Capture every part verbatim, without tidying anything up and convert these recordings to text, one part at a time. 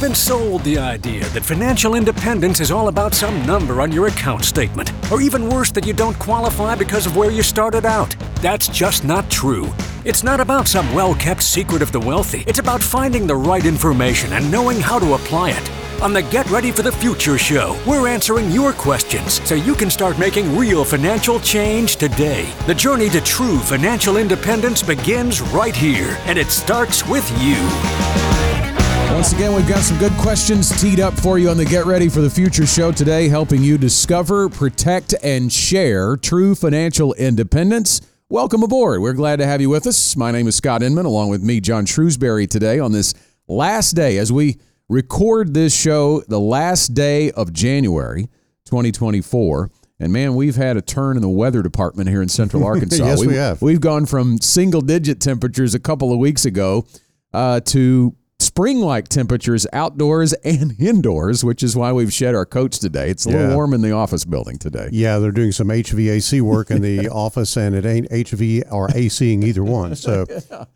We've been sold the idea that financial independence is all about some number on your account statement, or even worse, that you don't qualify because of where you started out. That's just not true. It's not about some well-kept secret of the wealthy. It's about finding the right information and knowing how to apply it. On the Get Ready for the Future show, we're answering your questions so you can start making real financial change today. The journey to true financial independence begins right here, and it starts with you. Once again, we've got some good questions teed up for you on the Get Ready for the Future show today, helping you discover, protect, and share true financial independence. Welcome aboard. We're glad to have you with us. My name is Scott Inman, along with me, John Shrewsbury, today on this last day, as we record this show, the last day of January twenty twenty-four. And man, we've had a turn in the weather department here in Central Arkansas. Yes, we, we have. We've gone from single-digit temperatures a couple of weeks ago uh, to spring-like temperatures outdoors and indoors, which is why we've shed our coats today. It's a yeah. little warm in the office building today. Yeah, they're doing some H V A C work in the office, and it ain't H V or ACing either one. So,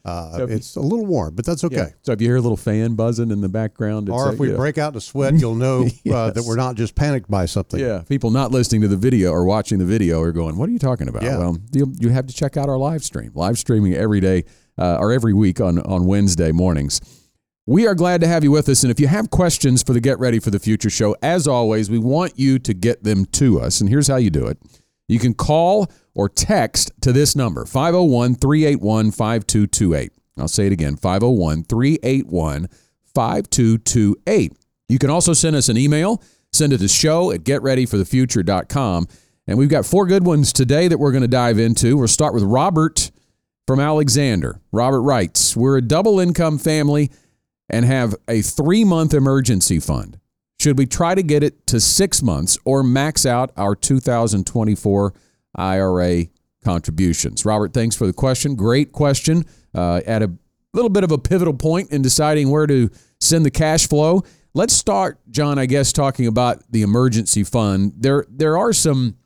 uh, so it's a little warm, but that's okay. Yeah. So if you hear a little fan buzzing in the background, it's or if a, we yeah. break out to sweat, you'll know uh, yes. that we're not just panicked by something. Yeah, people not listening to the video or watching the video are going, "What are you talking about?" Yeah. Well, you, you have to check out our live stream. Live streaming every day uh, or every week on on Wednesday mornings. We are glad to have you with us, and if you have questions for the Get Ready for the Future show, as always, we want you to get them to us, and here's how you do it. You can call or text to this number, five oh one, three eight one, five two two eight. I'll say it again, five oh one, three eight one, five two two eight. You can also send us an email. Send it to show at get ready for the future dot com, and we've got four good ones today that we're going to dive into. We'll start with Robert from Alexander. Robert writes, "We're a double-income family and have a three-month emergency fund. Should we try to get it to six months or max out our two thousand twenty-four I R A contributions?" Robert, thanks for the question. Great question. Uh, at a little bit of a pivotal point in deciding where to send the cash flow. Let's start, John, I guess, talking about the emergency fund. There, there are some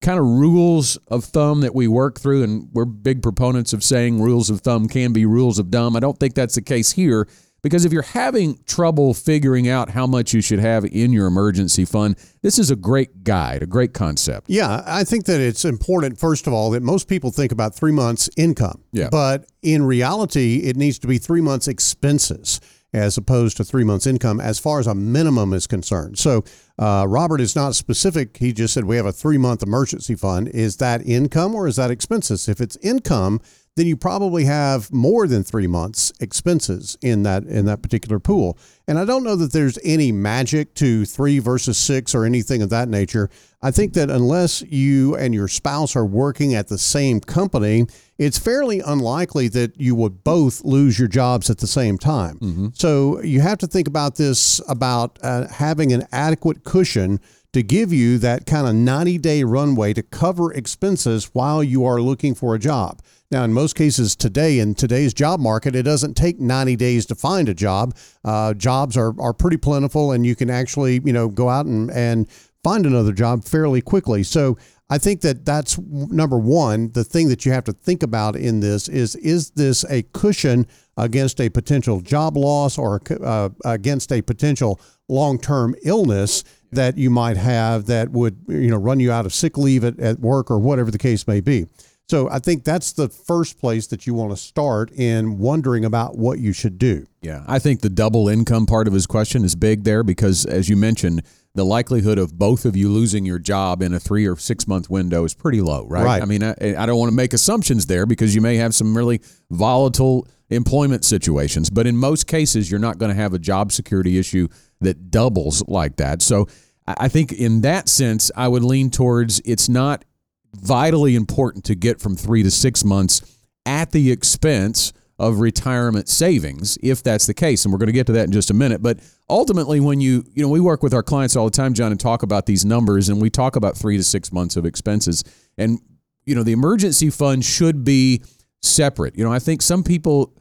kind of rules of thumb that we work through, and we're big proponents of saying rules of thumb can be rules of dumb. I don't think that's the case here, because if you're having trouble figuring out how much you should have in your emergency fund, this is a great guide, a great concept. Yeah, I think that it's important, first of all, that most people think about three months income. Yeah. But in reality, it needs to be three months expenses as opposed to three months income as far as a minimum is concerned. So uh, Robert is not specific. He just said we have a three-month emergency fund. Is that income or is that expenses? If it's income, then you probably have more than three months expenses in that in that particular pool. And I don't know that there's any magic to three versus six or anything of that nature. I think that unless you and your spouse are working at the same company, it's fairly unlikely that you would both lose your jobs at the same time. Mm-hmm. So you have to think about this, about uh, having an adequate cushion to give you that kind of ninety-day runway to cover expenses while you are looking for a job. Now, in most cases today, in today's job market, it doesn't take ninety days to find a job. Uh, jobs are, are pretty plentiful, and you can actually, you know, go out and, and find another job fairly quickly. So I think that that's number one. The thing that you have to think about in this is, is this a cushion against a potential job loss or uh, against a potential long-term illness that you might have that would, you know, run you out of sick leave at, at work or whatever the case may be? So I think that's the first place that you want to start in wondering about what you should do. Yeah, I think the double income part of his question is big there because, as you mentioned, the likelihood of both of you losing your job in a three or six month window is pretty low, right? Right. I mean, I, I don't want to make assumptions there because you may have some really volatile employment situations, but in most cases, you're not going to have a job security issue that doubles like that. So I think in that sense, I would lean towards it's not vitally important to get from three to six months at the expense of retirement savings, if that's the case. And we're going to get to that in just a minute. But ultimately, when you, you know, we work with our clients all the time, John, and talk about these numbers, and we talk about three to six months of expenses. And, you know, the emergency fund should be separate. You know, I think some people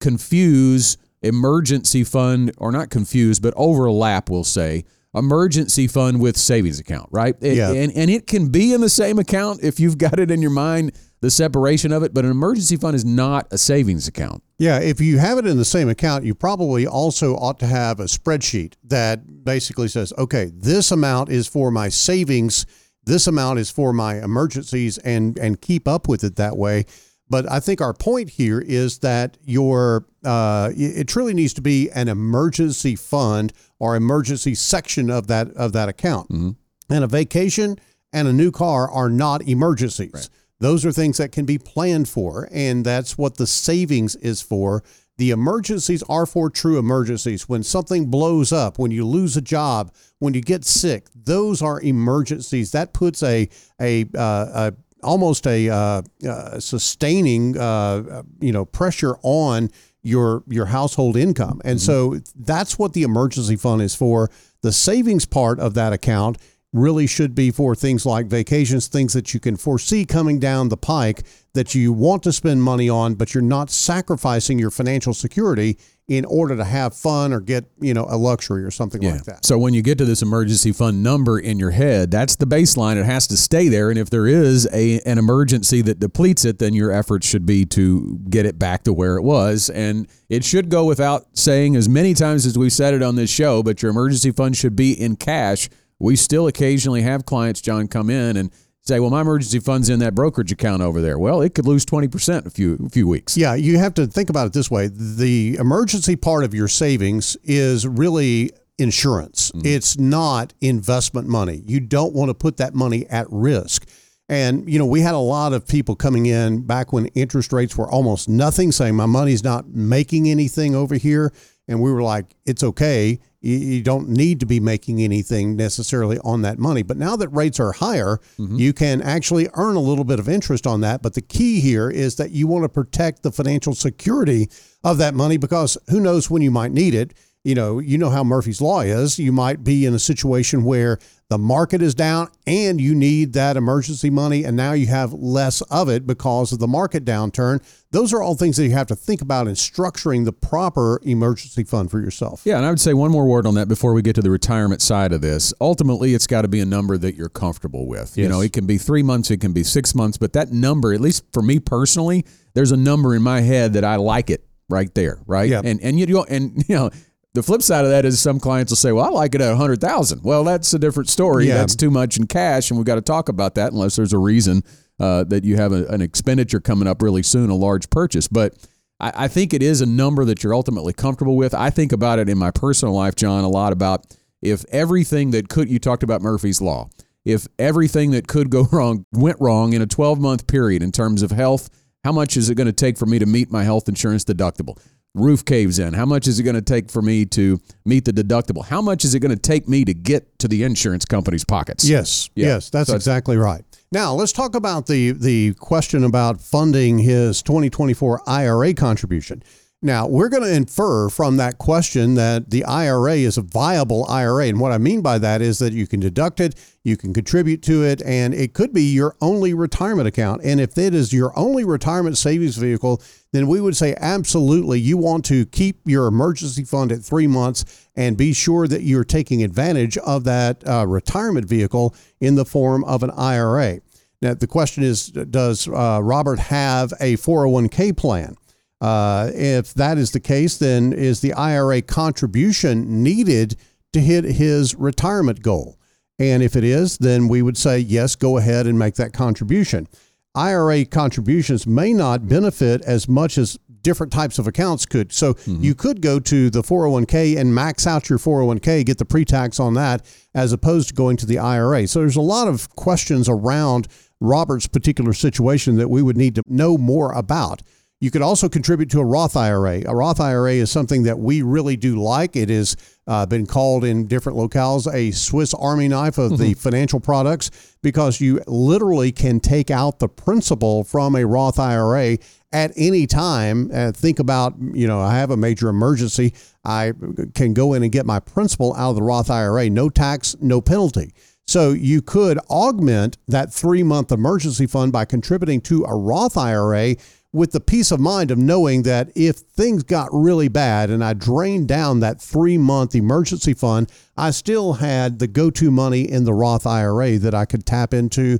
confuse emergency fund, or not confuse, but overlap, we'll say, emergency fund with savings account, right? It, yeah. And, and it can be in the same account if you've got it in your mind, the separation of it, but an emergency fund is not a savings account. Yeah, if you have it in the same account, you probably also ought to have a spreadsheet that basically says, okay, this amount is for my savings, this amount is for my emergencies, and, and keep up with it that way. But I think our point here is that your uh, it truly needs to be an emergency fund or emergency section of that of that account. Mm-hmm. And a vacation and a new car are not emergencies. Right. Those are things that can be planned for, and that's what the savings is for. The emergencies are for true emergencies. When something blows up, when you lose a job, when you get sick, those are emergencies. That puts a a, uh, a almost a uh, uh, sustaining uh, you know pressure on your your household income, and mm-hmm. so that's what the emergency fund is for. The savings part of that account really should be for things like vacations, things that you can foresee coming down the pike that you want to spend money on, but you're not sacrificing your financial security in order to have fun or get, you know, a luxury or something yeah. like that. So when you get to this emergency fund number in your head, that's the baseline. It has to stay there. And if there is a an emergency that depletes it, then your efforts should be to get it back to where it was. And it should go without saying as many times as we've said it on this show, but your emergency fund should be in cash. We still occasionally have clients, John, come in and say, well, my emergency fund's in that brokerage account over there. Well, it could lose twenty percent in a few, a few weeks. Yeah, you have to think about it this way. The emergency part of your savings is really insurance. Mm-hmm. It's not investment money. You don't want to put that money at risk. And, you know, we had a lot of people coming in back when interest rates were almost nothing, saying my money's not making anything over here. And we were like, it's okay. You don't need to be making anything necessarily on that money. But now that rates are higher, mm-hmm. you can actually earn a little bit of interest on that. But the key here is that you want to protect the financial security of that money, because who knows when you might need it. You know, you know how Murphy's Law is. You might be in a situation where the market is down and you need that emergency money, and now you have less of it because of the market downturn. Those are all things that you have to think about in structuring the proper emergency fund for yourself. Yeah, and I would say one more word on that before we get to the retirement side of this. Ultimately, it's got to be a number that you're comfortable with. Yes. You know, it can be three months, it can be six months, but that number, at least for me personally, there's a number in my head that I like it right there, right? Yeah. And, and, you know, and, you know, the flip side of that is some clients will say, well, I like it at one hundred thousand dollars. Well, that's a different story. Yeah. That's too much in cash, and we've got to talk about that unless there's a reason uh, that you have a, an expenditure coming up really soon, a large purchase. But I, I think it is a number that you're ultimately comfortable with. I think about it in my personal life, John, a lot about if everything that could, you talked about Murphy's Law, if everything that could go wrong went wrong in a twelve-month period in terms of health, how much is it going to take for me to meet my health insurance deductible? Roof caves in. How much is it going to take for me to meet the deductible? How much is it going to take me to get to the insurance company's pockets? Yes, yeah. yes, that's so exactly right. Now, let's talk about the, the question about funding his twenty twenty-four I R A contribution. Now, we're going to infer from that question that the I R A is a viable I R A. And what I mean by that is that you can deduct it, you can contribute to it, and it could be your only retirement account. And if it is your only retirement savings vehicle, then we would say absolutely you want to keep your emergency fund at three months and be sure that you're taking advantage of that uh, retirement vehicle in the form of an I R A. Now, the question is, does uh, Robert have a four oh one k plan? Uh, if that is the case, then is the I R A contribution needed to hit his retirement goal? And if it is, then we would say, yes, go ahead and make that contribution. I R A contributions may not benefit as much as different types of accounts could. So mm-hmm. you could go to the four oh one k and max out your four oh one k, get the pre-tax on that, as opposed to going to the I R A. So there's a lot of questions around Robert's particular situation that we would need to know more about. You could also contribute to a Roth I R A. A Roth I R A is something that we really do like. It has uh, been called in different locales a Swiss Army knife of mm-hmm. the financial products, because you literally can take out the principal from a Roth I R A at any time. Uh, think about, you know, I have a major emergency. I can go in and get my principal out of the Roth I R A. No tax, no penalty. So you could augment that three-month emergency fund by contributing to a Roth I R A, with the peace of mind of knowing that if things got really bad and I drained down that three-month emergency fund, I still had the go-to money in the Roth I R A that I could tap into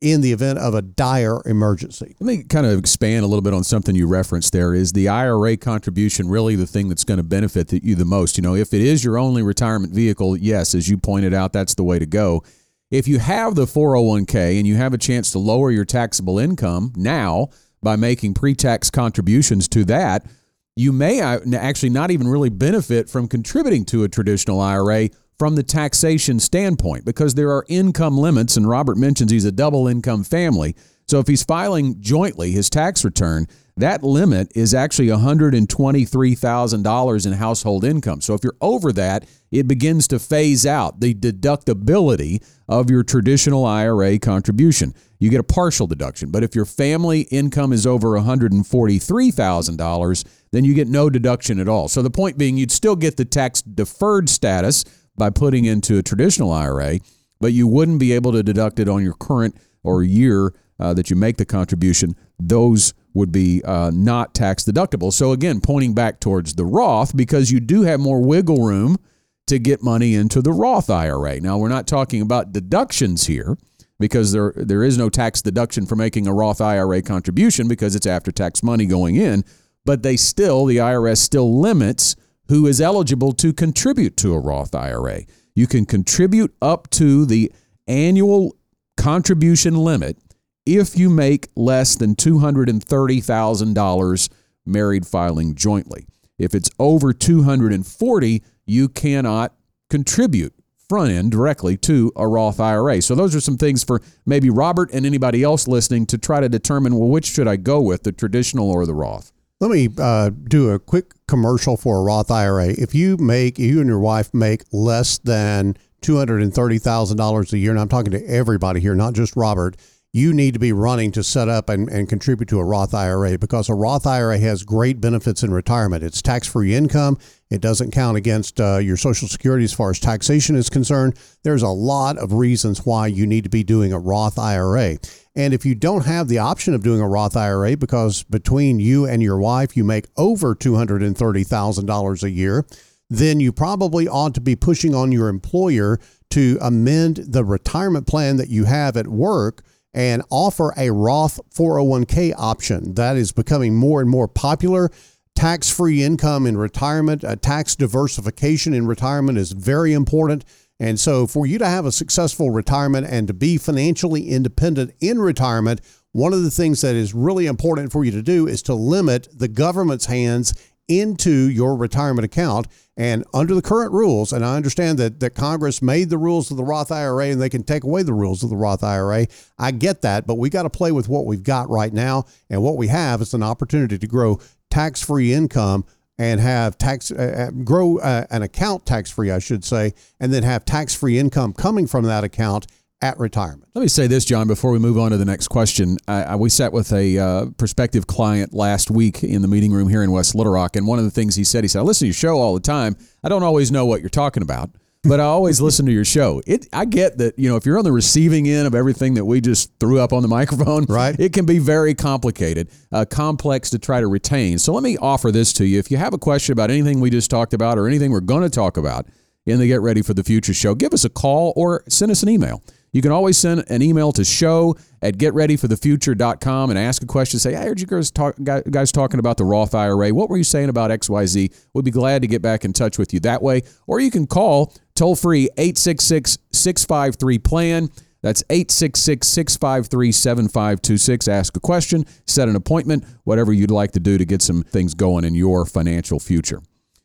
in the event of a dire emergency. Let me kind of expand a little bit on something you referenced there. Is the I R A contribution really the thing that's going to benefit you the most? You know, if it is your only retirement vehicle, yes, as you pointed out, that's the way to go. If you have the four oh one k and you have a chance to lower your taxable income now by making pre-tax contributions to that, you may actually not even really benefit from contributing to a traditional I R A from the taxation standpoint, because there are income limits, and Robert mentions he's a double income family. So if he's filing jointly his tax return, that limit is actually one hundred twenty-three thousand dollars in household income. So if you're over that, it begins to phase out the deductibility of your traditional I R A contribution. You get a partial deduction, but if your family income is over one hundred forty-three thousand dollars, then you get no deduction at all. So the point being, you'd still get the tax deferred status by putting into a traditional I R A, but you wouldn't be able to deduct it on your current or year uh, that you make the contribution. Those would be uh, not tax deductible. So again, pointing back towards the Roth, because you do have more wiggle room to get money into the Roth I R A. Now, we're not talking about deductions here, because there there is no tax deduction for making a Roth I R A contribution, because it's after-tax money going in, but they still, the I R S still limits who is eligible to contribute to a Roth I R A. You can contribute up to the annual contribution limit if you make less than two hundred thirty thousand dollars married filing jointly. If it's over two hundred forty thousand dollars, you cannot contribute front end directly to a Roth I R A. So those are some things for maybe Robert and anybody else listening to try to determine, well, which should I go with, the traditional or the Roth? Let me uh, do a quick commercial for a Roth I R A. If you make, you and your wife make less than two hundred thirty thousand dollars a year, and I'm talking to everybody here, not just Robert, you need to be running to set up and, and contribute to a Roth I R A, because a Roth I R A has great benefits in retirement. It's tax-free income. It doesn't count against uh, your Social Security as far as taxation is concerned. There's a lot of reasons why you need to be doing a Roth I R A. And if you don't have the option of doing a Roth I R A, because between you and your wife, you make over two hundred thirty thousand dollars a year, then you probably ought to be pushing on your employer to amend the retirement plan that you have at work and offer a Roth four oh one k option. That is becoming more and more popular. Tax-free income in retirement, uh, tax diversification in retirement is very important. And so for you to have a successful retirement and to be financially independent in retirement, one of the things that is really important for you to do is to limit the government's hands into your retirement account. And under the current rules, and I understand that, that Congress made the rules of the Roth I R A and they can take away the rules of the Roth I R A. I get that, but we got to play with what we've got right now. And what we have is an opportunity to grow tax-free income and have tax uh, grow uh, an account tax-free, I should say, and then have tax-free income coming from that account at retirement. Let me say this, John, before we move on to the next question. I, I, we sat with a uh, prospective client last week in the meeting room here in West Little Rock, and one of the things he said, he said, I listen to your show all the time. I don't always know what you're talking about, but I always listen to your show. It, I get that, you know, if you're on the receiving end of everything that we just threw up on the microphone, right, it can be very complicated, uh, complex to try to retain. So let me offer this to you. If you have a question about anything we just talked about or anything we're going to talk about in the Get Ready for the Future show, give us a call or send us an email. You can always send an email to show at get ready for the future dot com and ask a question. Say, I heard you guys, talk, guys talking about the Roth I R A. What were you saying about X Y Z? We'd be glad to get back in touch with you that way. Or you can call toll-free eight six six, six five three, P L A N. That's eight six six, six five three, seven five two six. Ask a question, set an appointment, whatever you'd like to do to get some things going in your financial future.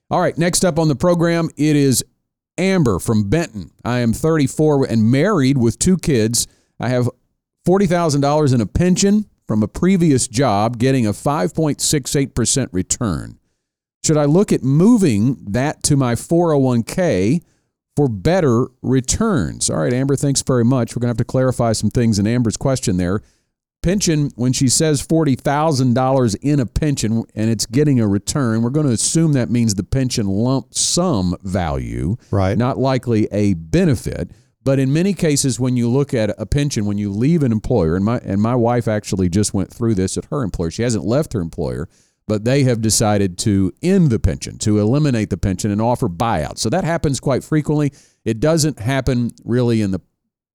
All right, next up on the program, it is Amber from Benton. I am thirty-four and married with two kids. I have forty thousand dollars in a pension from a previous job, getting a five point six eight percent return. Should I look at moving that to my four oh one k for better returns? All right, Amber, thanks very much. We're going to have to clarify some things in Amber's question there. Pension, when she says forty thousand dollars in a pension and it's getting a return, we're going to assume that means the pension lump sum value, right? Not likely a benefit. But in many cases, when you look at a pension, when you leave an employer, and my and my wife actually just went through this at her employer. She hasn't left her employer, but they have decided to end the pension, to eliminate the pension and offer buyouts. So that happens quite frequently. It doesn't happen really in the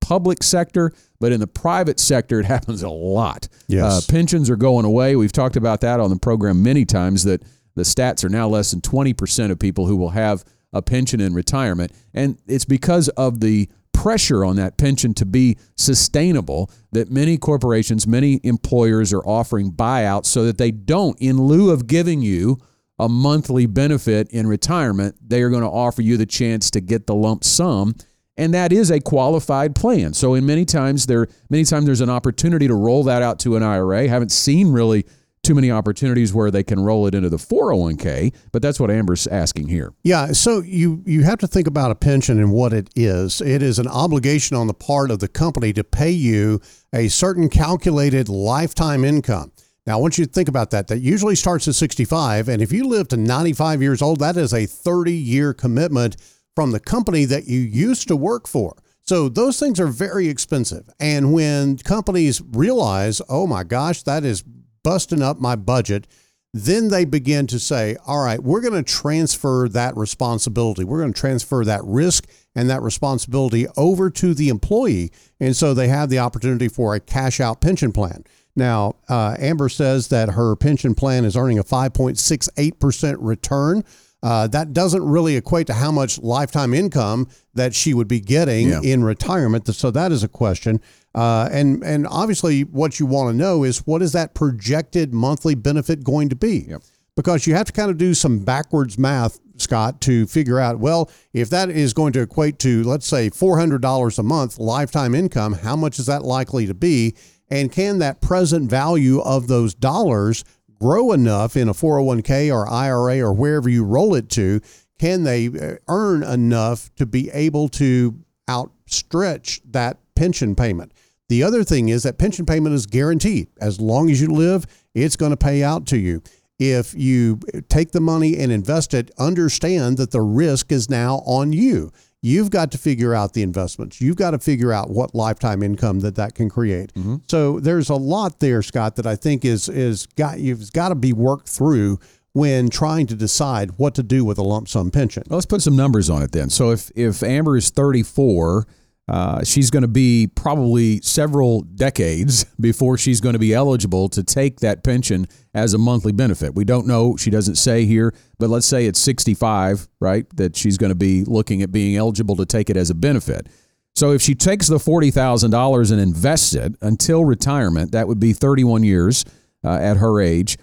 public sector, but in the private sector, it happens a lot. Yes. Uh, pensions are going away. We've talked about that on the program many times, that the stats are now less than twenty percent of people who will have a pension in retirement. And it's because of the pressure on that pension to be sustainable that many corporations, many employers are offering buyouts so that they don't, in lieu of giving you a monthly benefit in retirement, they are going to offer you the chance to get the lump sum. And that is a qualified plan. So in many times there, many times there's an opportunity to roll that out to an I R A. Haven't seen really too many opportunities where they can roll it into the four oh one k, but that's what Amber's asking here. Yeah, so you, you have to think about a pension and what it is. It is an obligation on the part of the company to pay you a certain calculated lifetime income. Now, I want you to think about that. That usually starts at sixty-five, and if you live to ninety-five years old, that is a thirty-year commitment from the company that you used to work for. So those things are very expensive, and when companies realize, oh my gosh, that is busting up my budget, then they begin to say, all right, we're going to transfer that responsibility. We're going to transfer that risk and that responsibility over to the employee. And so they have the opportunity for a cash out pension plan. Now, uh, Amber says that her pension plan is earning a five point six eight percent return. Uh, that doesn't really equate to how much lifetime income that she would be getting yeah. in retirement. So that is a question. Uh, and and obviously what you want to know is, what is that projected monthly benefit going to be? Yep. Because you have to kind of do some backwards math, Scott, to figure out, well, if that is going to equate to, let's say, four hundred dollars a month lifetime income, how much is that likely to be? And can that present value of those dollars grow enough in a four oh one k or I R A or wherever you roll it to? Can they earn enough to be able to outstretch that pension payment? The other thing is that pension payment is guaranteed. As long as you live, it's going to pay out to you. If you take the money and invest it, understand that the risk is now on you. You've got to figure out the investments. You've got to figure out what lifetime income that that can create. Mm-hmm. So there's a lot there, Scott, that I think is is got you've got to be worked through when trying to decide what to do with a lump sum pension. Well, let's put some numbers on it then. So if if Amber is thirty-four, Uh, she's going to be probably several decades before she's going to be eligible to take that pension as a monthly benefit. We don't know. She doesn't say here, but let's say it's sixty-five, right, that she's going to be looking at being eligible to take it as a benefit. So if she takes the forty thousand dollars and invests it until retirement, that would be thirty-one years uh, at her age.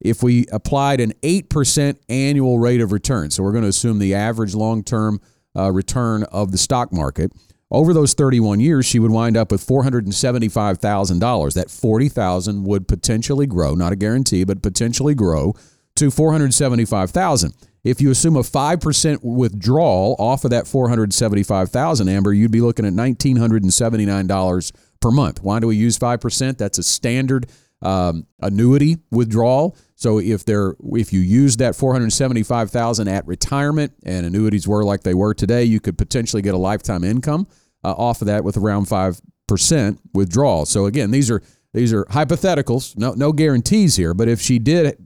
If we applied an eight percent annual rate of return, so we're going to assume the average long-term uh, return of the stock market, over those thirty-one years, she would wind up with four hundred seventy-five thousand dollars. That forty thousand dollars would potentially grow, not a guarantee, but potentially grow to four hundred seventy-five thousand dollars. If you assume a five percent withdrawal off of that four hundred seventy-five thousand dollars, Amber, you'd be looking at one thousand nine hundred seventy-nine dollars per month. Why do we use five percent? That's a standard um, annuity withdrawal. So if there, if you use that four hundred seventy-five thousand dollars at retirement and annuities were like they were today, you could potentially get a lifetime income uh, off of that with around five percent withdrawal. So again, these are these are hypotheticals, no no guarantees here. But if she did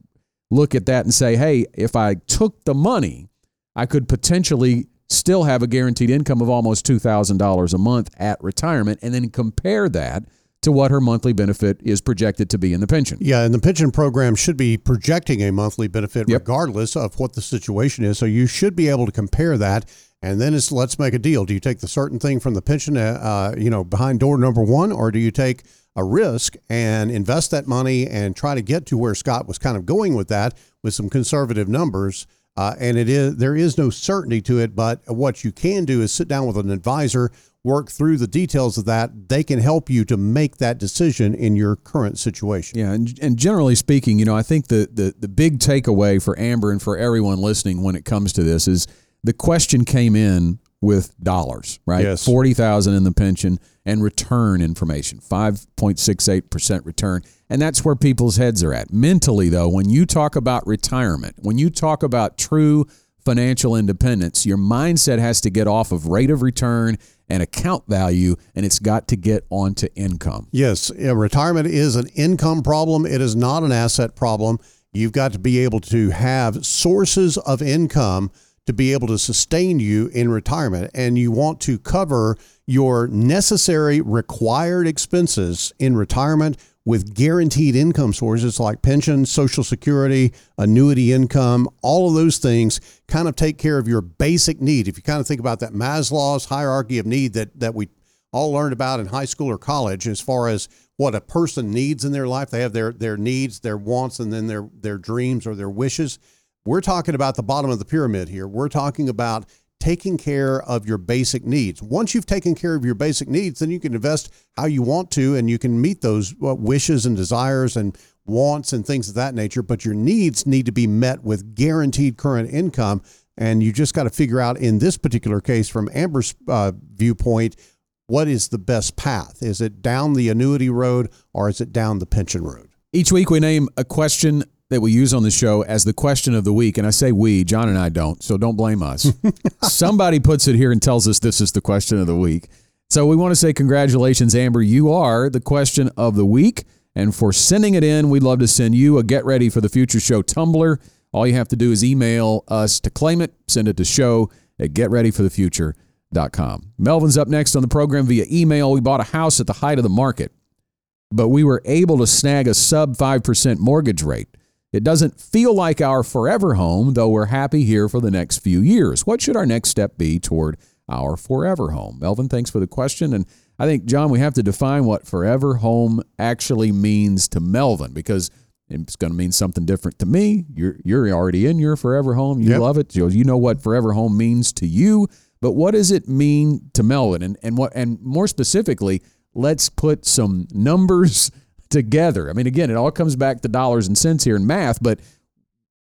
look at that and say, hey, if I took the money, I could potentially still have a guaranteed income of almost two thousand dollars a month at retirement, and then compare that to what her monthly benefit is projected to be in the pension. Yeah, and the pension program should be projecting a monthly benefit yep. regardless of what the situation is. So you should be able to compare that. And then it's, let's make a deal. Do you take the certain thing from the pension, uh, you know, behind door number one, or do you take a risk and invest that money and try to get to where Scott was kind of going with that, with some conservative numbers? Uh, and it is there is no certainty to it, but what you can do is sit down with an advisor, work through the details of that. They can help you to make that decision in your current situation. Yeah, and, and generally speaking, you know, I think the, the the big takeaway for Amber and for everyone listening when it comes to this is the question came in with dollars, right? Yes. forty thousand dollars in the pension and return information, five point six eight percent return. And that's where people's heads are at. Mentally, though, when you talk about retirement, when you talk about true financial independence. Your mindset has to get off of rate of return and account value, and it's got to get onto income. Yes, retirement is an income problem. It is not an asset problem. You've got to be able to have sources of income to be able to sustain you in retirement, and you want to cover your necessary required expenses in retirement with guaranteed income sources like pension, Social Security, annuity income. All of those things kind of take care of your basic need. If you kind of think about that Maslow's hierarchy of need that, that we all learned about in high school or college, as far as what a person needs in their life, they have their, their needs, their wants, and then their, their dreams or their wishes. We're talking about the bottom of the pyramid here. We're talking about taking care of your basic needs. Once you've taken care of your basic needs, then you can invest how you want to, and you can meet those wishes and desires and wants and things of that nature. But your needs need to be met with guaranteed current income. And you just got to figure out, in this particular case, from Amber's uh, viewpoint, what is the best path? Is it down the annuity road, or is it down the pension road? Each week we name a question that we use on the show as the question of the week. And I say we, John and I don't, so don't blame us. Somebody puts it here and tells us this is the question of the week. So we want to say congratulations, Amber. You are the question of the week. And for sending it in, we'd love to send you a Get Ready for the Future Show tumbler. All you have to do is email us to claim it. Send it to show at get ready for the future dot com. Melvin's up next on the program via email. We bought a house at the height of the market, but we were able to snag a sub five percent mortgage rate. It doesn't feel like our forever home, though we're happy here for the next few years. What should our next step be toward our forever home? Melvin, thanks for the question. And I think, John, we have to define what forever home actually means to Melvin, because it's going to mean something different to me. You're you're already in your forever home. You Yep. love it. You know what forever home means to you. But what does it mean to Melvin? And, and, what, and more specifically, let's put some numbers together. I mean, again, it all comes back to dollars and cents here in math, but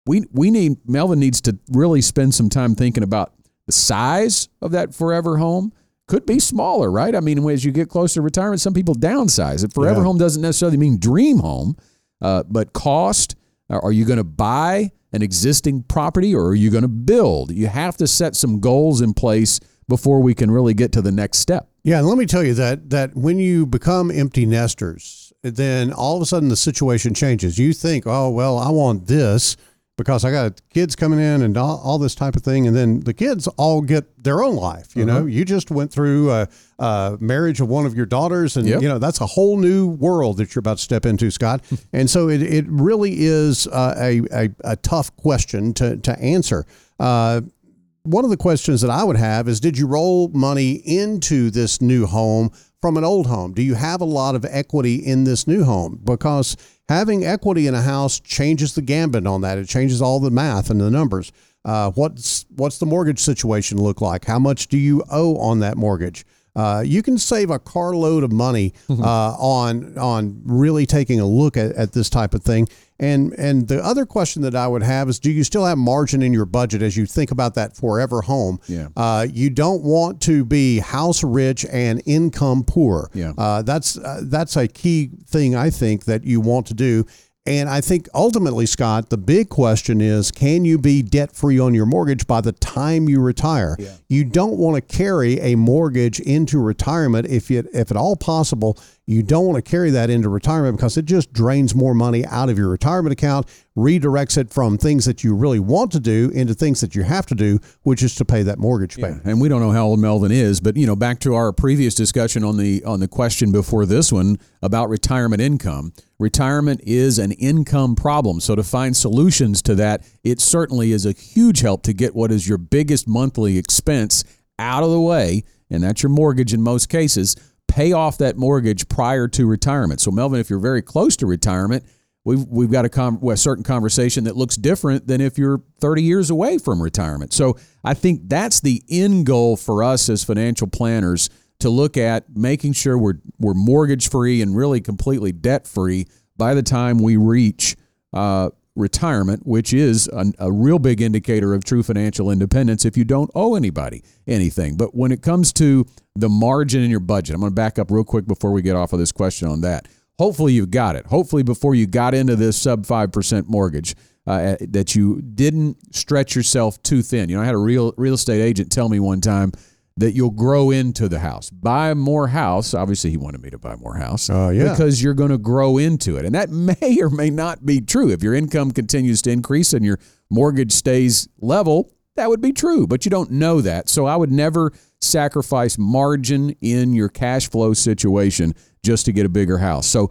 we we need, Melvin needs to really spend some time thinking about the size of that forever home. Could be smaller, right? I mean, as you get closer to retirement, some people downsize. A forever yeah. home doesn't necessarily mean dream home, uh, but cost. Are you going to buy an existing property, or are you going to build? You have to set some goals in place before we can really get to the next step. Yeah, and let me tell you that that when you become empty nesters, then all of a sudden the situation changes. You think, oh, well, I want this because I got kids coming in and all, all this type of thing. And then the kids all get their own life. You uh-huh. know, you just went through a, a marriage of one of your daughters, and, yep. you know, that's a whole new world that you're about to step into, Scott. And so it, it really is uh, a, a, a tough question to, to answer. Uh, one of the questions that I would have is, did you roll money into this new home from an old home? Do you have a lot of equity in this new home? Because having equity in a house changes the gambit on that. It changes all the math and the numbers. Uh, what's what's the mortgage situation look like? How much do you owe on that mortgage? Uh, you can save a carload of money uh, on on really taking a look at, at this type of thing. And and the other question that I would have is, do you still have margin in your budget as you think about that forever home? Yeah. Uh, you don't want to be house rich and income poor. Yeah. Uh, that's uh, that's a key thing, I think, that you want to do. And I think ultimately, Scott, the big question is, can you be debt-free on your mortgage by the time you retire? Yeah. You don't want to carry a mortgage into retirement if it, if at all possible. You don't want to carry that into retirement because it just drains more money out of your retirement account, redirects it from things that you really want to do into things that you have to do, which is to pay that mortgage payment. Yeah. And we don't know how old Melvin is, but you know, back to our previous discussion on the on the question before this one about retirement income. Retirement is an income problem, so to find solutions to that, it certainly is a huge help to get what is your biggest monthly expense out of the way, and that's your mortgage in most cases. Pay off that mortgage prior to retirement. So, Melvin, if you're very close to retirement, we've, we've got a, com- a certain conversation that looks different than if you're thirty years away from retirement. So I think that's the end goal for us as financial planners, to look at making sure we're we're mortgage-free and really completely debt-free by the time we reach uh, retirement, which is a, a real big indicator of true financial independence if you don't owe anybody anything. But when it comes to the margin in your budget, I'm going to back up real quick before we get off of this question on that. Hopefully you've got it. Hopefully before you got into this sub five percent mortgage, uh, that you didn't stretch yourself too thin. You know, I had a real real estate agent tell me one time that you'll grow into the house. Buy more house. Obviously, he wanted me to buy more house uh, yeah. because you're going to grow into it. And that may or may not be true. If your income continues to increase and your mortgage stays level, that would be true, but you don't know that. So I would never sacrifice margin in your cash flow situation just to get a bigger house. So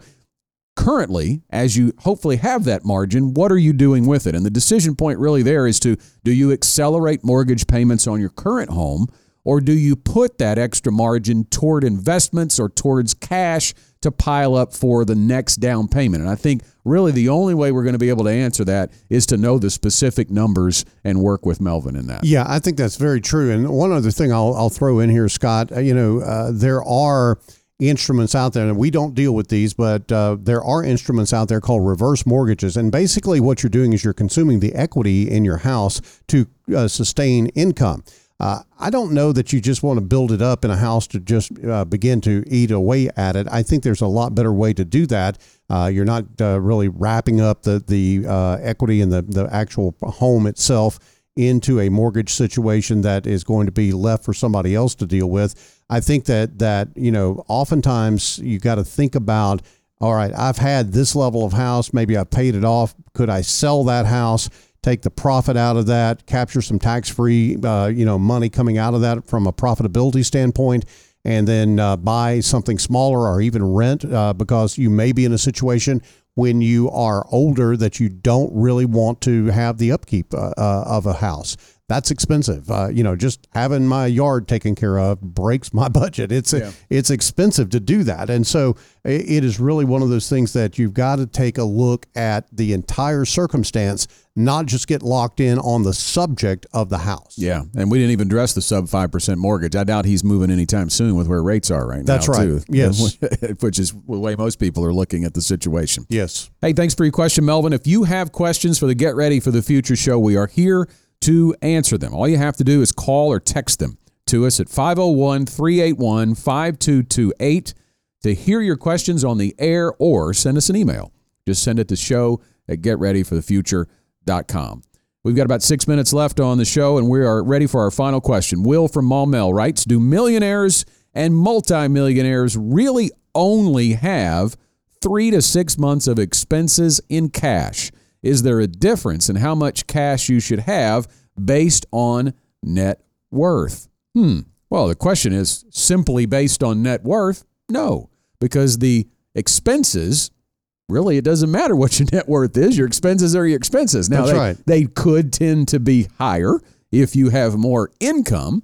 currently, as you hopefully have that margin, what are you doing with it? And the decision point really there is to, do you accelerate mortgage payments on your current home, or do you put that extra margin toward investments or towards cash to pile up for the next down payment? And I think really the only way we're going to be able to answer that is to know the specific numbers and work with Melvin in that. Yeah, I think that's very true. And one other thing I'll, I'll throw in here, Scott, you know, uh, there are instruments out there, and we don't deal with these, but uh, there are instruments out there called reverse mortgages. And basically what you're doing is you're consuming the equity in your house to uh, sustain income. Uh, I don't know that you just want to build it up in a house to just uh, begin to eat away at it. I think there's a lot better way to do that. Uh, you're not uh, really wrapping up the the uh, equity in the, the actual home itself into a mortgage situation that is going to be left for somebody else to deal with. I think that, that you know, oftentimes you got to think about, all right, I've had this level of house. Maybe I paid it off. Could I sell that house? Take the profit out of that, capture some tax-free, uh, you know, money coming out of that from a profitability standpoint, and then uh, buy something smaller or even rent uh, because you may be in a situation when you are older that you don't really want to have the upkeep uh, uh, of a house. That's expensive. Uh, you know, just having my yard taken care of breaks my budget. It's yeah. it's expensive to do that. And so it is really one of those things that you've got to take a look at the entire circumstance, not just get locked in on the subject of the house. Yeah. And we didn't even address the sub five percent mortgage. I doubt he's moving anytime soon with where rates are right now. That's right. Too. Yes. Which is the way most people are looking at the situation. Yes. Hey, thanks for your question, Melvin. If you have questions for the Get Ready for the Future show, we are here to answer them. All you have to do is call or text them to us at five oh one, three eight one, five two two eight to hear your questions on the air, or send us an email. Just send it to show at get ready for the future dot com. We've got about six minutes left on the show, and we are ready for our final question. Will from Maumelle writes, do millionaires and multimillionaires really only have three to six months of expenses in cash? Is there a difference in how much cash you should have based on net worth? Hmm. Well, the question is simply based on net worth. No, because the expenses, really, it doesn't matter what your net worth is. Your expenses are your expenses. Now, That's they, right. they could tend to be higher if you have more income.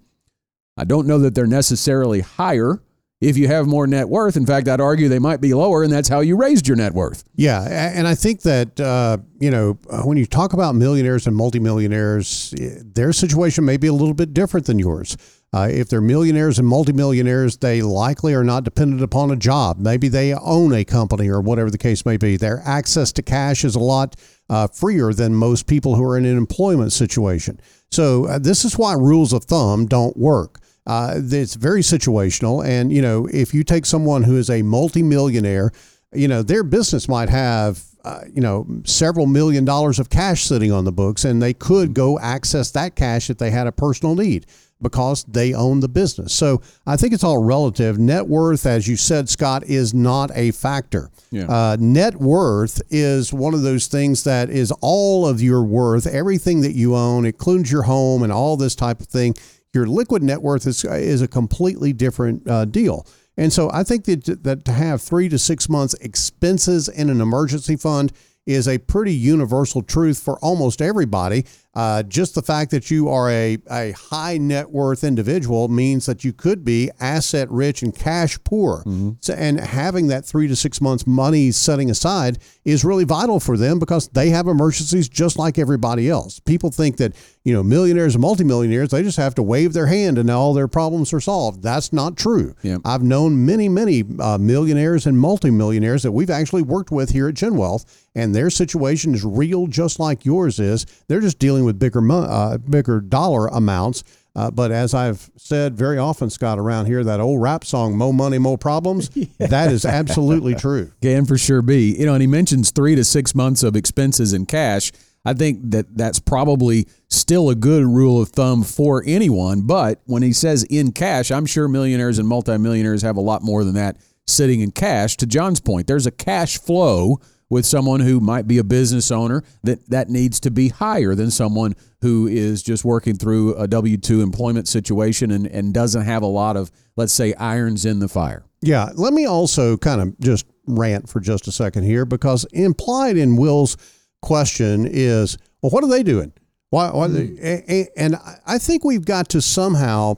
I don't know that they're necessarily higher if you have more net worth. In fact, I'd argue they might be lower, and that's how you raised your net worth. Yeah, and I think that, uh, you know, when you talk about millionaires and multimillionaires, their situation may be a little bit different than yours. Uh, if they're millionaires and multimillionaires, they likely are not dependent upon a job. Maybe they own a company or whatever the case may be. Their access to cash is a lot uh, freer than most people who are in an employment situation. So uh, this is why rules of thumb don't work. Uh, it's very situational. And, you know, if you take someone who is a multimillionaire, you know, their business might have, uh, you know, several million dollars of cash sitting on the books, and they could go access that cash if they had a personal need because they own the business. So I think it's all relative. Net worth, as you said, Scott, is not a factor. Yeah. Uh, net worth is one of those things that is all of your worth, everything that you own, includes your home and all this type of thing. Your liquid net worth is is a completely different uh, deal. And so I think that, that to have three to six months expenses in an emergency fund is a pretty universal truth for almost everybody. Uh, just the fact that you are a, a high net worth individual means that you could be asset rich and cash poor. Mm-hmm. So, and having that three to six months money setting aside is really vital for them because they have emergencies just like everybody else. People think that, you know, millionaires and multimillionaires, they just have to wave their hand and all their problems are solved. That's not true. Yeah. I've known many, many uh, millionaires and multimillionaires that we've actually worked with here at GenWealth, and their situation is real just like yours is. They're just dealing with bigger uh, bigger dollar amounts. Uh, but as I've said very often, Scott, around here, that old rap song, Mo Money, Mo Problems, yeah. that is absolutely true. Can for sure be. You know, and he mentions three to six months of expenses in cash. I think that that's probably still a good rule of thumb for anyone. But when he says in cash, I'm sure millionaires and multimillionaires have a lot more than that sitting in cash. To John's point, there's a cash flow with someone who might be a business owner that that needs to be higher than someone who is just working through a W two employment situation and, and doesn't have a lot of, let's say, irons in the fire. Yeah. Let me also kind of just rant for just a second here, because implied in Will's question is, well, what are they doing? Why? why mm-hmm. they, and I think we've got to somehow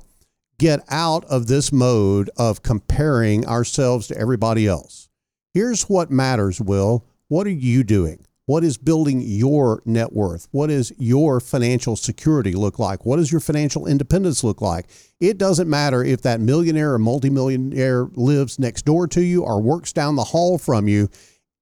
get out of this mode of comparing ourselves to everybody else. Here's what matters, Will. What are you doing? What is building your net worth? What is your financial security look like? What does your financial independence look like? It doesn't matter if that millionaire or multimillionaire lives next door to you or works down the hall from you.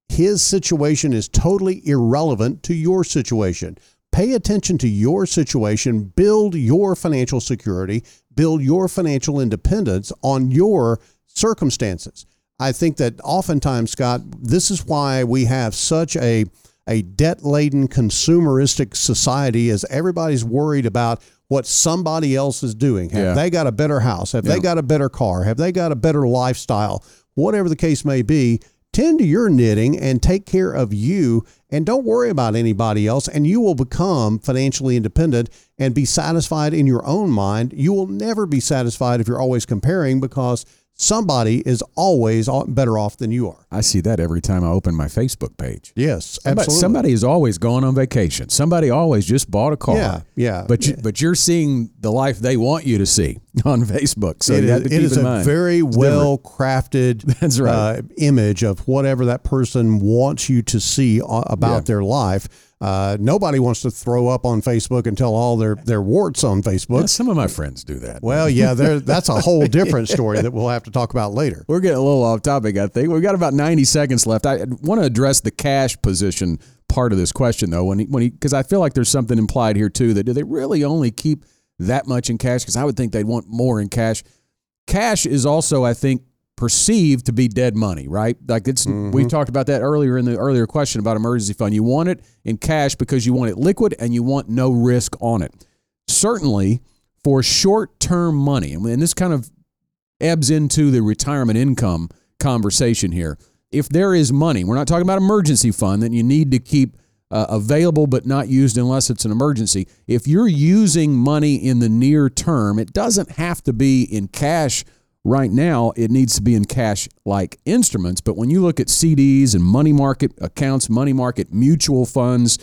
His situation is totally irrelevant to your situation. Pay attention to your situation. Build your financial security. Build your financial independence on your circumstances. I think that oftentimes, Scott, this is why we have such a a debt-laden consumeristic society, is everybody's worried about what somebody else is doing. Have yeah. they got a better house? Have yeah. they got a better car? Have they got a better lifestyle? Whatever the case may be, tend to your knitting and take care of you, and don't worry about anybody else, and you will become financially independent and be satisfied in your own mind. You will never be satisfied if you're always comparing, because somebody is always better off than you are. I see that every time I open my Facebook page. Yes, absolutely. Somebody, somebody is always gone on vacation. Somebody always just bought a car. Yeah, yeah. But, you, yeah. but you're seeing the life they want you to see on Facebook. So it is, it is a mind. very well-crafted That's right. uh, image of whatever that person wants you to see about yeah. their life. Uh, nobody wants to throw up on Facebook and tell all their, their warts on Facebook. Yeah, some of my friends do that. Well, yeah, that's a whole different story that we'll have to talk about later. We're getting a little off topic, I think. We've got about ninety seconds left. I want to address the cash position part of this question, though, when he, when he, because I feel like there's something implied here, too, that do they really only keep that much in cash? Because I would think they'd want more in cash. Cash is also, I think, perceived to be dead money, right? Like it's mm-hmm. we talked about that earlier in the earlier question about emergency fund. You want it in cash because you want it liquid and you want no risk on it. Certainly for short-term money, and this kind of ebbs into the retirement income conversation here. If there is money, we're not talking about emergency fund that you need to keep uh, available but not used unless it's an emergency. If you're using money in the near term, it doesn't have to be in cash. Right now, it needs to be in cash-like instruments. But when you look at C Ds and money market accounts, money market mutual funds,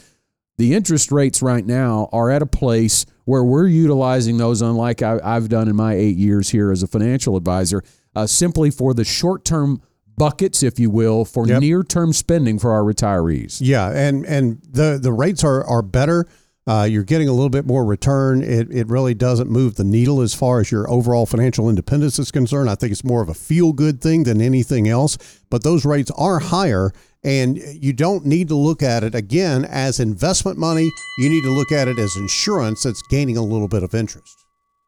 the interest rates right now are at a place where we're utilizing those, unlike I, I've done in my eight years here as a financial advisor, uh, simply for the short-term buckets, if you will, for yep. near-term spending for our retirees. Yeah, and, and the, the rates are, are better. Uh, you're getting a little bit more return. It it really doesn't move the needle as far as your overall financial independence is concerned. I think it's more of a feel-good thing than anything else. But those rates are higher, and you don't need to look at it, again, as investment money. You need to look at it as insurance that's gaining a little bit of interest.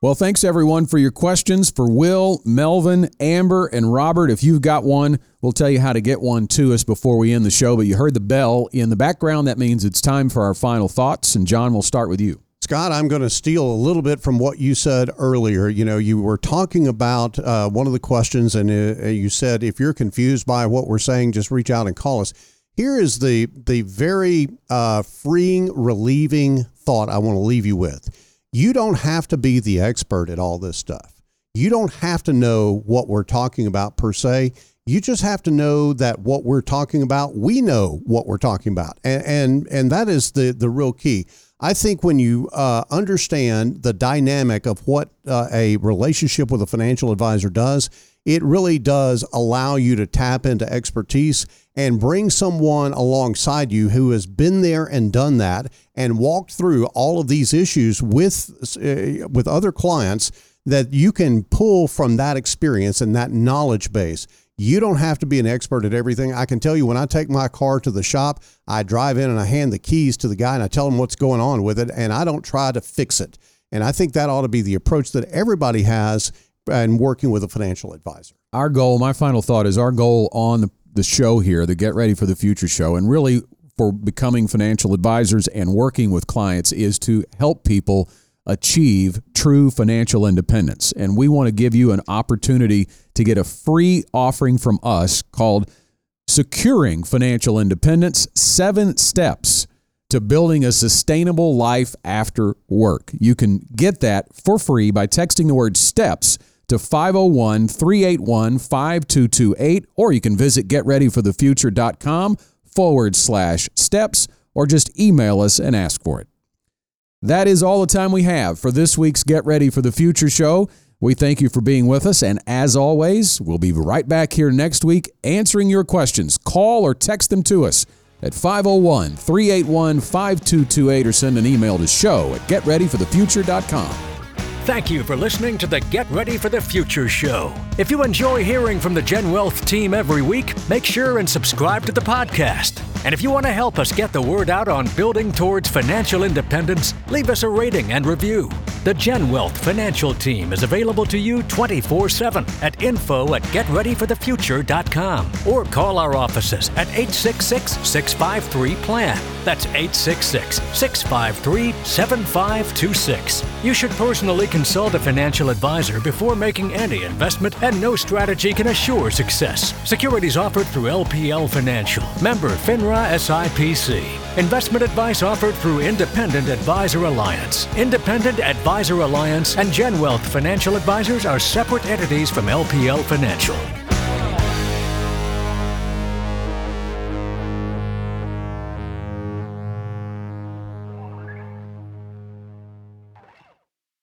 Well, thanks, everyone, for your questions. For Will, Melvin, Amber, and Robert, if you've got one, we'll tell you how to get one to us before we end the show. But you heard the bell in the background. That means it's time for our final thoughts. And, John, we'll start with you. Scott, I'm going to steal a little bit from what you said earlier. You know, you were talking about uh, one of the questions, and uh, you said, if you're confused by what we're saying, just reach out and call us. Here is the, the very uh, freeing, relieving thought I want to leave you with. You don't have to be the expert at all this stuff. You don't have to know what we're talking about per se. You just have to know that what we're talking about, we know what we're talking about. And and, and that is the, the real key. I think when you uh, understand the dynamic of what uh, a relationship with a financial advisor does, it really does allow you to tap into expertise and bring someone alongside you who has been there and done that and walked through all of these issues with uh, with other clients that you can pull from that experience and that knowledge base. You don't have to be an expert at everything. I can tell you when I take my car to the shop, I drive in and I hand the keys to the guy and I tell him what's going on with it, and I don't try to fix it. And I think that ought to be the approach that everybody has and working with a financial advisor. Our goal, my final thought is our goal on the, the show here, the Get Ready for the Future show, and really for becoming financial advisors and working with clients is to help people achieve true financial independence. And we want to give you an opportunity to get a free offering from us called Securing Financial Independence, Seven Steps to Building a Sustainable Life After Work. You can get that for free by texting the word STEPS to five oh one, three eight one, five two two eight, or you can visit getreadyforthefuture.com forward slash steps, or just email us and ask for it. That is all the time we have for this week's Get Ready for the Future show. We thank you for being with us, and as always, we'll be right back here next week answering your questions. Call or text them to us at five oh one, three eight one, five two two eight or send an email to show at getreadyforthefuture.com. Thank you for listening to the Get Ready for the Future show. If you enjoy hearing from the GenWealth team every week, make sure and subscribe to the podcast. And if you want to help us get the word out on building towards financial independence, leave us a rating and review. The GenWealth Financial Team is available to you twenty-four seven at info at getreadyforthefuture.com or call our offices at eight six six, six five three, PLAN. That's eight six six, six five three, seven five two six. You should personally consult a financial advisor before making any investment, and no strategy can assure success. Securities offered through L P L Financial. Member FINRA S I P C. Investment advice offered through Independent Advisor Alliance. Independent Advisor Alliance and GenWealth Financial Advisors are separate entities from L P L Financial.